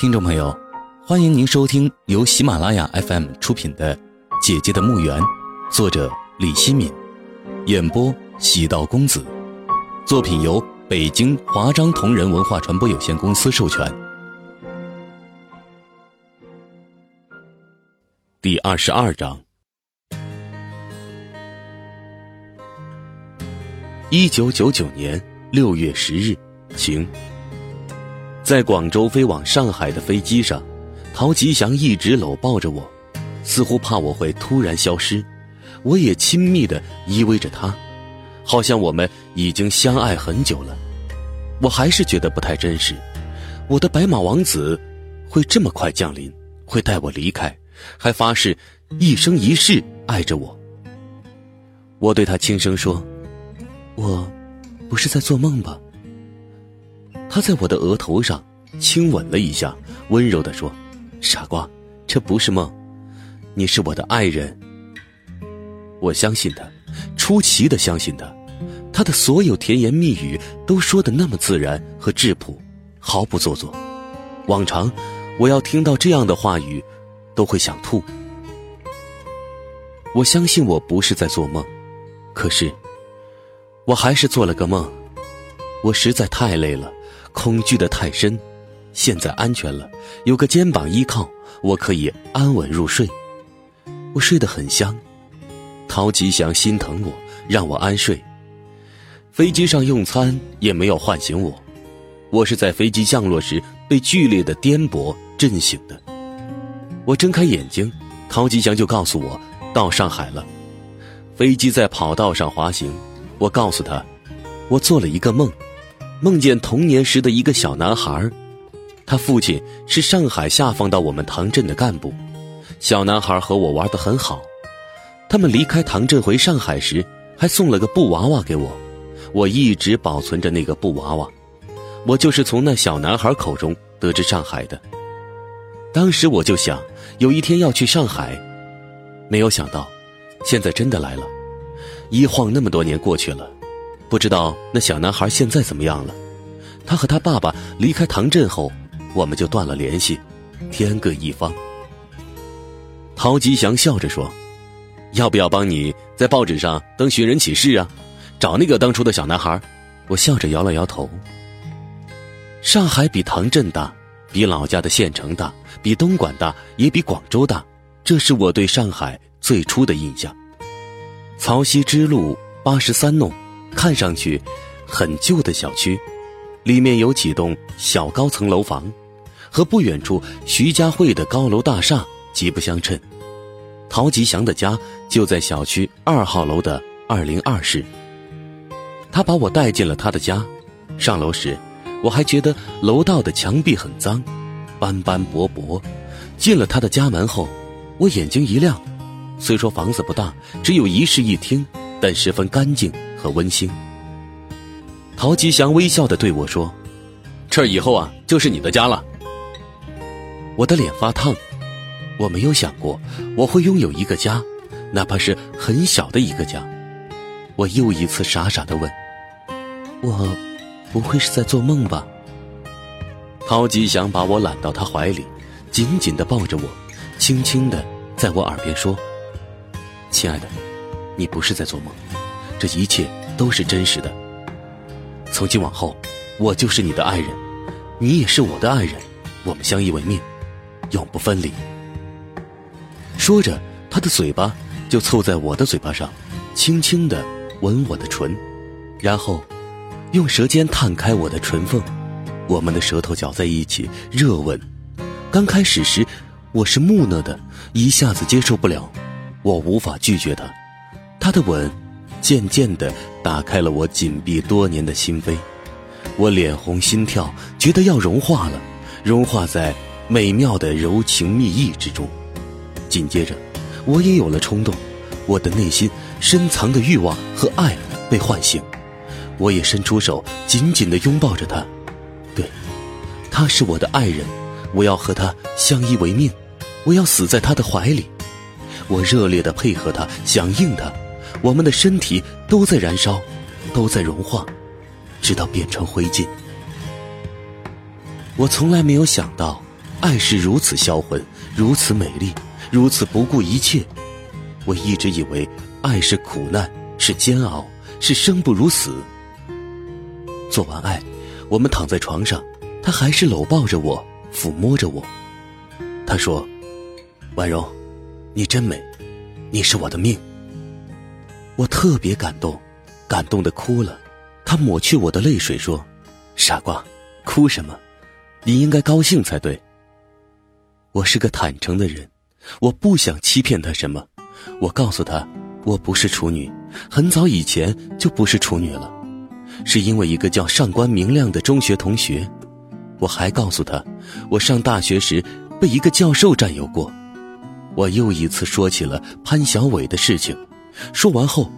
听众朋友，欢迎您收听由喜马拉雅 FM 出品的《姐姐的墓园》，作者李希敏，演播喜道公子，作品由北京华章同人文化传播有限公司授权。第22章。1999年6月10日，晴。在广州飞往上海的飞机上，陶吉祥一直搂抱着我，似乎怕我会突然消失。我也亲密地依偎着他，好像我们已经相爱很久了。我还是觉得不太真实，我的白马王子会这么快降临，会带我离开，还发誓一生一世爱着我。我对他轻声说，我不是在做梦吧？他在我的额头上亲吻了一下，温柔地说，傻瓜，这不是梦，你是我的爱人。我相信他，出奇地相信他，他的所有甜言蜜语都说得那么自然和质朴，毫不做作。往常我要听到这样的话语都会想吐。我相信我不是在做梦，可是我还是做了个梦。我实在太累了，恐惧得太深，现在安全了，有个肩膀依靠，我可以安稳入睡。我睡得很香，陶吉祥心疼我，让我安睡。飞机上用餐也没有唤醒我，我是在飞机降落时被剧烈的颠簸震醒的。我睁开眼睛，陶吉祥就告诉我到上海了。飞机在跑道上滑行，我告诉他我做了一个梦，梦见童年时的一个小男孩，他父亲是上海下放到我们唐镇的干部。小男孩和我玩得很好，他们离开唐镇回上海时还送了个布娃娃给我，我一直保存着那个布娃娃。我就是从那小男孩口中得知上海的。当时我就想有一天要去上海，没有想到现在真的来了。一晃那么多年过去了，不知道那小男孩现在怎么样了。他和他爸爸离开唐镇后，我们就断了联系，天各一方。陶吉祥笑着说，要不要帮你在报纸上登寻人启事啊，找那个当初的小男孩。我笑着摇了摇头。上海比唐镇大，比老家的县城大，比东莞大，也比广州大，这是我对上海最初的印象。曹溪支路83弄，看上去很旧的小区，里面有几栋小高层楼房，和不远处徐家汇的高楼大厦极不相称。陶吉祥的家就在小区2号楼的202室。他把我带进了他的家，上楼时我还觉得楼道的墙壁很脏，斑斑驳驳。进了他的家门后，我眼睛一亮，虽说房子不大，只有1室1厅，但十分干净和温馨。陶吉祥微笑地对我说，这以后啊就是你的家了。我的脸发烫，我没有想过我会拥有一个家，哪怕是很小的一个家。我又一次傻傻地问，我不会是在做梦吧？陶吉祥把我揽到他怀里，紧紧地抱着我，轻轻地在我耳边说，亲爱的，你不是在做梦，这一切都是真实的。从今往后，我就是你的爱人，你也是我的爱人，我们相依为命，永不分离。说着，他的嘴巴就凑在我的嘴巴上，轻轻地吻我的唇，然后用舌尖探开我的唇缝，我们的舌头搅在一起热吻。刚开始时我是木讷的，一下子接受不了，我无法拒绝他。他的吻渐渐地打开了我紧闭多年的心扉，我脸红心跳，觉得要融化了，融化在美妙的柔情蜜意之中。紧接着我也有了冲动，我的内心深藏的欲望和爱被唤醒，我也伸出手紧紧地拥抱着他。对，他是我的爱人，我要和他相依为命，我要死在他的怀里。我热烈地配合他，响应他，我们的身体都在燃烧，都在融化，直到变成灰烬。我从来没有想到爱是如此销魂，如此美丽，如此不顾一切。我一直以为爱是苦难，是煎熬，是生不如死。做完爱，我们躺在床上，他还是搂抱着我，抚摸着我。他说，婉柔，你真美，你是我的命。我特别感动，感动得哭了。他抹去我的泪水说，傻瓜，哭什么，你应该高兴才对。我是个坦诚的人，我不想欺骗他什么。我告诉他，我不是处女，很早以前就不是处女了，是因为一个叫上官明亮的中学同学。我还告诉他，我上大学时被一个教授占有过。我又一次说起了潘小伟的事情，说完后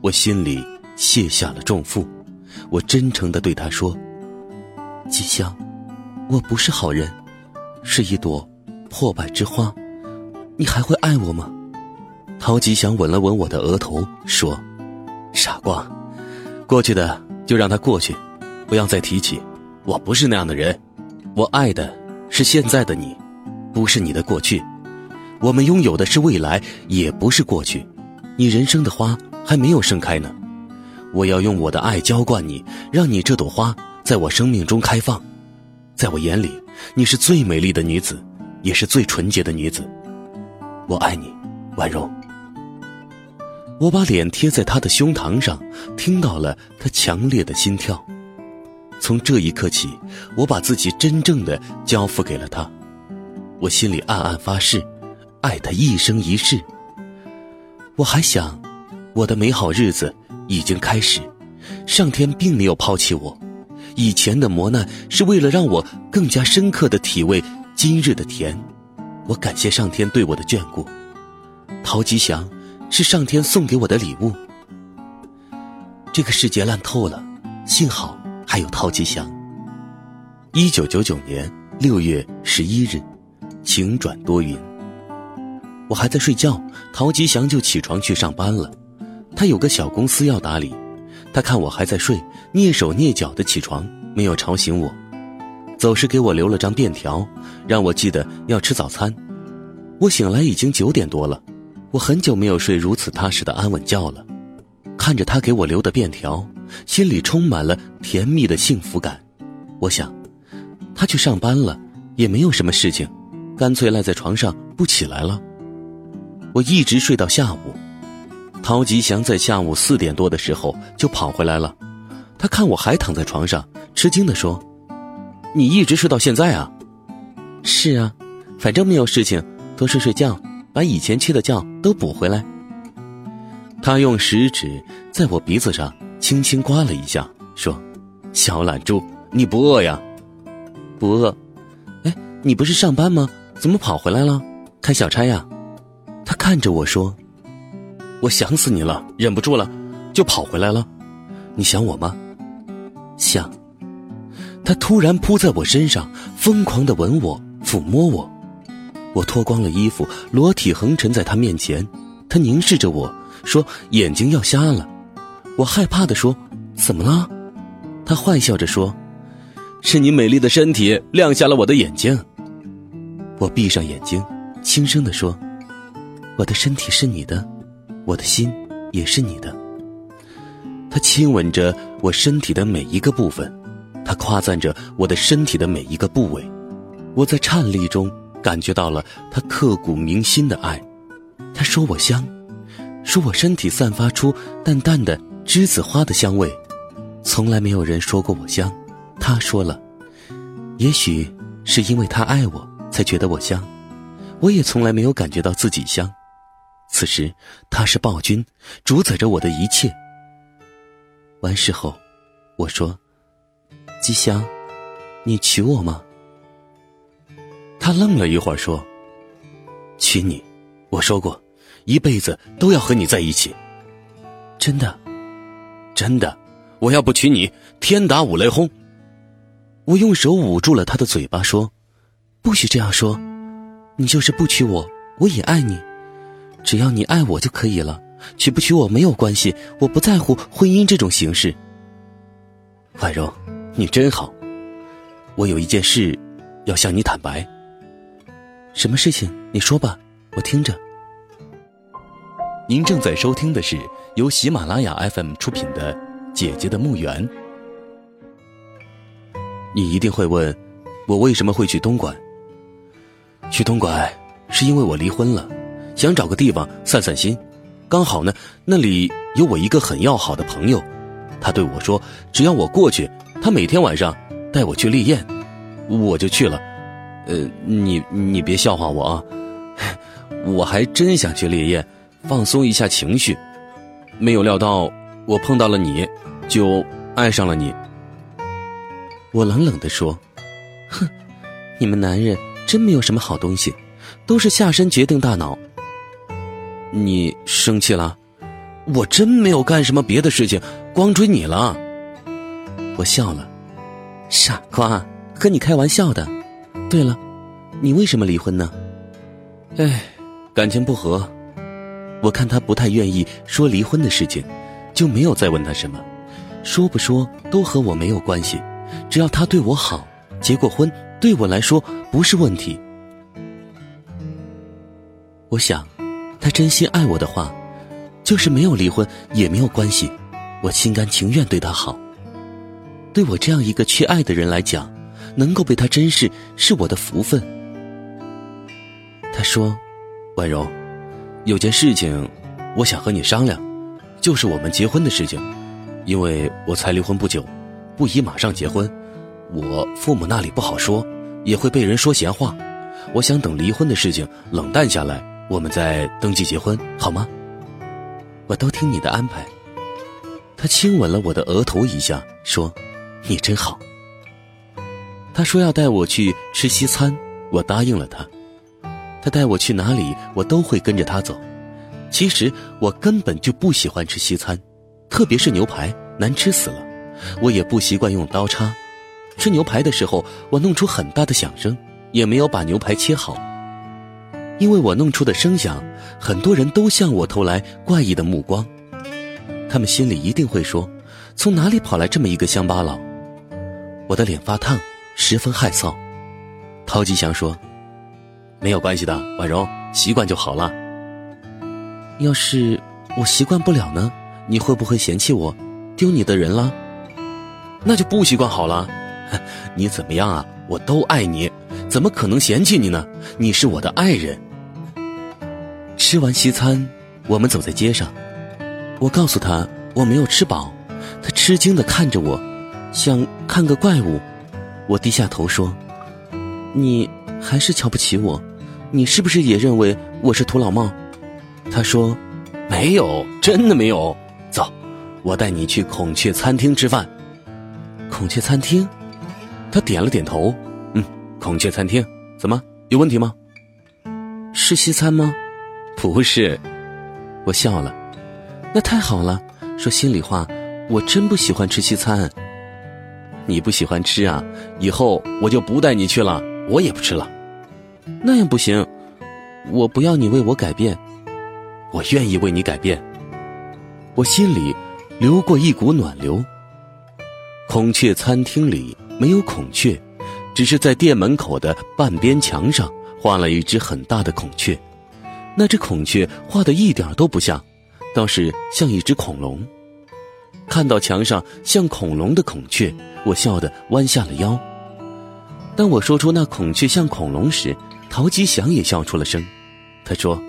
我心里卸下了重负。我真诚地对他说，季香，我不是好人，是一朵破败之花，你还会爱我吗？陶吉祥吻了吻我的额头说，傻瓜，过去的就让它过去，不要再提起。我不是那样的人，我爱的是现在的你，不是你的过去。我们拥有的是未来，也不是过去。你人生的花还没有盛开呢，我要用我的爱浇灌你，让你这朵花在我生命中开放。在我眼里，你是最美丽的女子，也是最纯洁的女子。我爱你，婉柔。我把脸贴在她的胸膛上，听到了她强烈的心跳。从这一刻起，我把自己真正的交付给了她。我心里暗暗发誓，爱她一生一世。我还想，我的美好日子已经开始，上天并没有抛弃我。以前的磨难是为了让我更加深刻地体味今日的甜。我感谢上天对我的眷顾。陶吉祥是上天送给我的礼物。这个世界烂透了，幸好还有陶吉祥。1999年6月11日，晴转多云。我还在睡觉，陶吉祥就起床去上班了。他有个小公司要打理，他看我还在睡，蹑手蹑脚的起床，没有吵醒我，走时给我留了张便条，让我记得要吃早餐。我醒来已经9点多了，我很久没有睡如此踏实的安稳觉了。看着他给我留的便条，心里充满了甜蜜的幸福感。我想，他去上班了，也没有什么事情，干脆赖在床上不起来了。我一直睡到下午。陶吉祥在下午4点多的时候就跑回来了，他看我还躺在床上，吃惊地说，你一直睡到现在啊？是啊，反正没有事情，多睡睡觉，把以前缺的觉都补回来。他用食指在我鼻子上轻轻刮了一下，说，小懒猪，你不饿呀？不饿。哎，你不是上班吗？怎么跑回来了？开小差呀？他看着我说，我想死你了，忍不住了，就跑回来了。你想我吗？想。他突然扑在我身上，疯狂地吻我，抚摸我。我脱光了衣服，裸体横陈在他面前。他凝视着我，说，眼睛要瞎了。我害怕地说，怎么了？他坏笑着说，是你美丽的身体亮瞎了我的眼睛。我闭上眼睛，轻声地说，我的身体是你的，我的心也是你的。他亲吻着我身体的每一个部分，他夸赞着我的身体的每一个部位。我在颤栗中感觉到了他刻骨铭心的爱。他说我香，说我身体散发出淡淡的栀子花的香味。从来没有人说过我香，他说了。也许是因为他爱我才觉得我香，我也从来没有感觉到自己香。此时他是暴君，主宰着我的一切。完事后我说，吉祥，你娶我吗？他愣了一会儿说，娶你，我说过一辈子都要和你在一起。真的？真的，我要不娶你，天打五雷轰。我用手捂住了他的嘴巴说，不许这样说，你就是不娶我，我也爱你，只要你爱我就可以了，娶不娶我没有关系，我不在乎婚姻这种形式。婉柔，你真好，我有一件事要向你坦白。什么事情？你说吧，我听着。您正在收听的是由喜马拉雅 FM 出品的《姐姐的墓园》。你一定会问，我为什么会去东莞？去东莞是因为我离婚了，想找个地方散散心。刚好呢，那里有我一个很要好的朋友，他对我说，只要我过去，他每天晚上带我去丽宴，我就去了。你别笑话我啊，我还真想去烈焰放松一下情绪，没有料到我碰到了你，就爱上了你。我冷冷地说，哼，你们男人真没有什么好东西，都是下身决定大脑。你生气了？我真没有干什么别的事情，光追你了。我笑了，傻瓜，和你开玩笑的。对了，你为什么离婚呢？哎，感情不和。我看他不太愿意说离婚的事情，就没有再问他什么，说不说都和我没有关系，只要他对我好，结过婚对我来说不是问题。我想，他真心爱我的话，就是没有离婚也没有关系，我心甘情愿对他好。对我这样一个缺爱的人来讲，能够被他珍视是我的福分。他说，婉柔，有件事情我想和你商量，就是我们结婚的事情。因为我才离婚不久，不宜马上结婚，我父母那里不好说，也会被人说闲话。我想等离婚的事情冷淡下来，我们再登记结婚，好吗？我都听你的安排。他亲吻了我的额头一下，说，你真好。他说要带我去吃西餐，我答应了他。他带我去哪里，我都会跟着他走。其实我根本就不喜欢吃西餐，特别是牛排，难吃死了。我也不习惯用刀叉。吃牛排的时候，我弄出很大的响声，也没有把牛排切好。因为我弄出的声响，很多人都向我投来怪异的目光。他们心里一定会说，从哪里跑来这么一个乡巴佬？我的脸发烫，十分害臊。陶吉祥说，没有关系的，婉柔，习惯就好了。要是我习惯不了呢？你会不会嫌弃我丢你的人了？那就不习惯好了。你怎么样啊，我都爱你，怎么可能嫌弃你呢？你是我的爱人。吃完西餐，我们走在街上，我告诉他我没有吃饱，他吃惊地看着我，像看个怪物。我低下头说，你还是瞧不起我，你是不是也认为我是土老帽？他说，没有，真的没有。走，我带你去孔雀餐厅吃饭。孔雀餐厅？他点了点头，孔雀餐厅。怎么，有问题吗？是西餐吗？不是。我笑了，那太好了，说心里话，我真不喜欢吃西餐。你不喜欢吃啊？以后我就不带你去了，我也不吃了。那样不行，我不要你为我改变。我愿意为你改变。我心里流过一股暖流。孔雀餐厅里没有孔雀，只是在店门口的半边墙上画了一只很大的孔雀。那只孔雀画得一点都不像，倒是像一只恐龙。看到墙上像恐龙的孔雀，我笑得弯下了腰。当我说出那孔雀像恐龙时，陶吉祥也笑出了声。他说，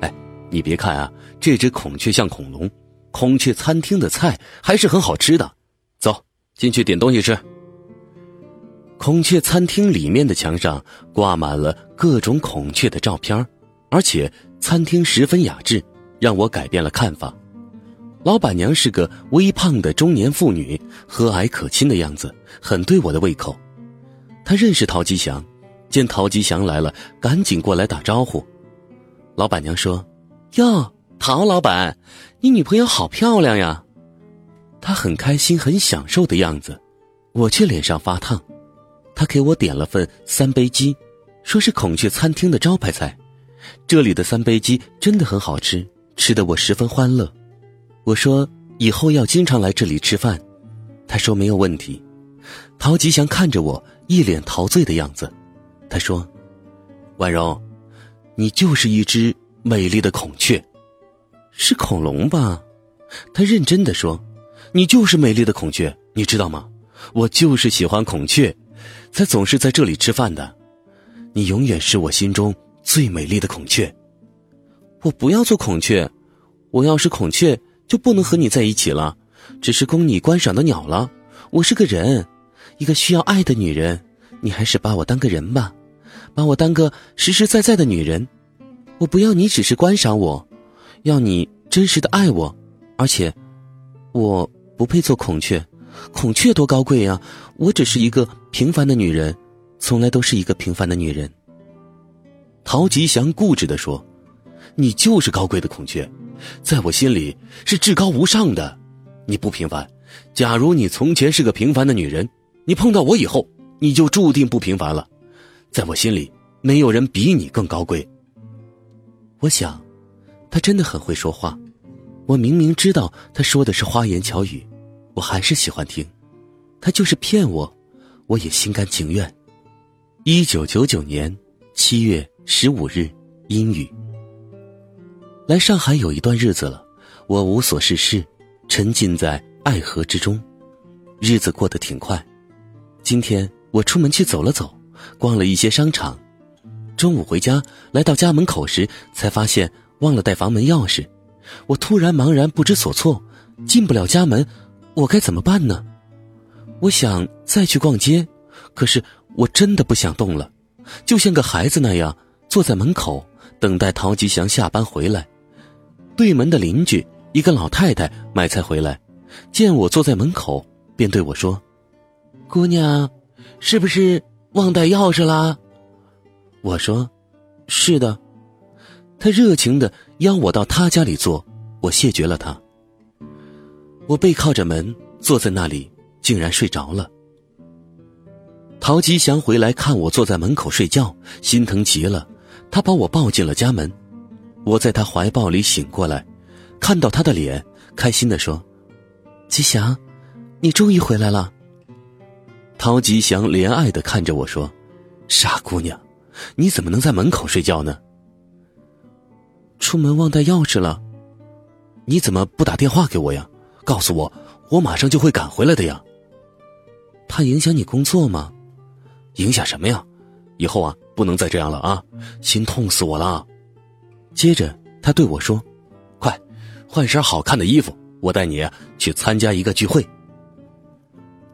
哎，你别看啊，这只孔雀像恐龙，孔雀餐厅的菜还是很好吃的。走，进去点东西吃。孔雀餐厅里面的墙上挂满了各种孔雀的照片，而且餐厅十分雅致，让我改变了看法。老板娘是个微胖的中年妇女，和蔼可亲的样子，很对我的胃口。她认识陶吉祥，见陶吉祥来了，赶紧过来打招呼。老板娘说，哟，陶老板，你女朋友好漂亮呀。她很开心很享受的样子，我却脸上发烫。她给我点了份三杯鸡，说是孔雀餐厅的招牌菜。这里的三杯鸡真的很好吃，吃得我十分欢乐。我说，以后要经常来这里吃饭。他说，没有问题。陶吉祥看着我，一脸陶醉的样子。他说，婉柔，你就是一只美丽的孔雀。是恐龙吧？他认真地说，你就是美丽的孔雀，你知道吗？我就是喜欢孔雀，才总是在这里吃饭的。你永远是我心中最美丽的孔雀。我不要做孔雀，我要是孔雀就不能和你在一起了，只是供你观赏的鸟了。我是个人，一个需要爱的女人，你还是把我当个人吧，把我当个实实在在的女人。我不要你只是观赏我，要你真实的爱我。而且我不配做孔雀，孔雀多高贵啊，我只是一个平凡的女人，从来都是一个平凡的女人。陶吉祥固执地说，你就是高贵的孔雀，在我心里是至高无上的。你不平凡，假如你从前是个平凡的女人，你碰到我以后你就注定不平凡了。在我心里没有人比你更高贵。我想他真的很会说话，我明明知道他说的是花言巧语，我还是喜欢听。他就是骗我，我也心甘情愿。1999年7月15日，阴雨。来上海有一段日子了，我无所事事，沉浸在爱河之中，日子过得挺快。今天我出门去走了走，逛了一些商场，中午回家，来到家门口时才发现忘了带房门钥匙。我突然茫然不知所措，进不了家门，我该怎么办呢？我想再去逛街，可是我真的不想动了，就像个孩子那样坐在门口等待陶吉祥下班回来。对门的邻居一个老太太买菜回来，见我坐在门口，便对我说，姑娘，是不是忘带钥匙啦？我说是的。她热情地邀我到她家里坐，我谢绝了她。我背靠着门坐在那里，竟然睡着了。陶吉祥回来看我坐在门口睡觉，心疼极了，他把我抱进了家门。我在他怀抱里醒过来，看到他的脸，开心地说，吉祥，你终于回来了。陶吉祥怜爱地看着我说，傻姑娘，你怎么能在门口睡觉呢？出门忘带钥匙了。你怎么不打电话给我呀？告诉我，我马上就会赶回来的呀。怕影响你工作吗？影响什么呀？以后啊，不能再这样了啊，心痛死我了。接着他对我说，快换身好看的衣服，我带你去参加一个聚会。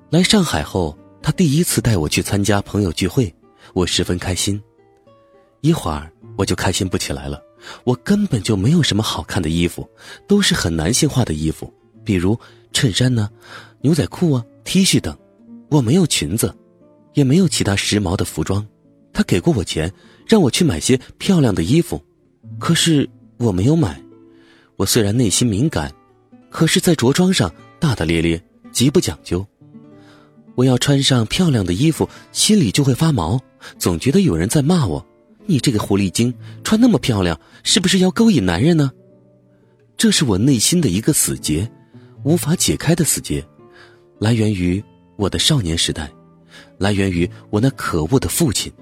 来上海后，他第一次带我去参加朋友聚会，我十分开心。一会儿我就开心不起来了，我根本就没有什么好看的衣服，都是很男性化的衣服，比如衬衫呢、牛仔裤啊、T 恤等。我没有裙子，也没有其他时髦的服装。他给过我钱，让我去买些漂亮的衣服，可是我没有买。我虽然内心敏感，可是在着装上大大咧咧，极不讲究。我要穿上漂亮的衣服，心里就会发毛，总觉得有人在骂我，你这个狐狸精，穿那么漂亮，是不是要勾引男人呢？这是我内心的一个死结，无法解开的死结，来源于我的少年时代，来源于我那可恶的父亲。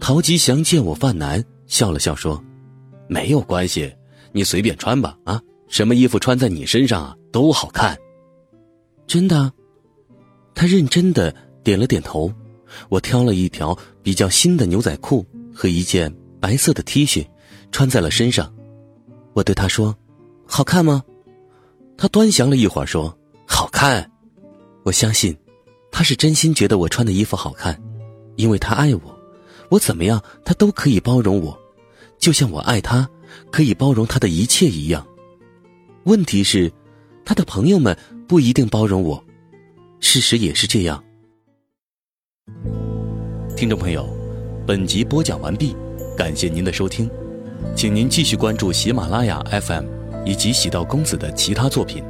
陶吉祥见我犯难，笑了笑说，没有关系，你随便穿吧啊，什么衣服穿在你身上啊都好看。真的？他认真地点了点头。我挑了一条比较新的牛仔裤和一件白色的 T 恤穿在了身上。我对他说，好看吗？他端详了一会儿说，好看。我相信他是真心觉得我穿的衣服好看，因为他爱我，我怎么样他都可以包容我，就像我爱他可以包容他的一切一样。问题是他的朋友们不一定包容我，事实也是这样。听众朋友，本集播讲完毕，感谢您的收听，请您继续关注喜马拉雅 FM 以及喜道公子的其他作品。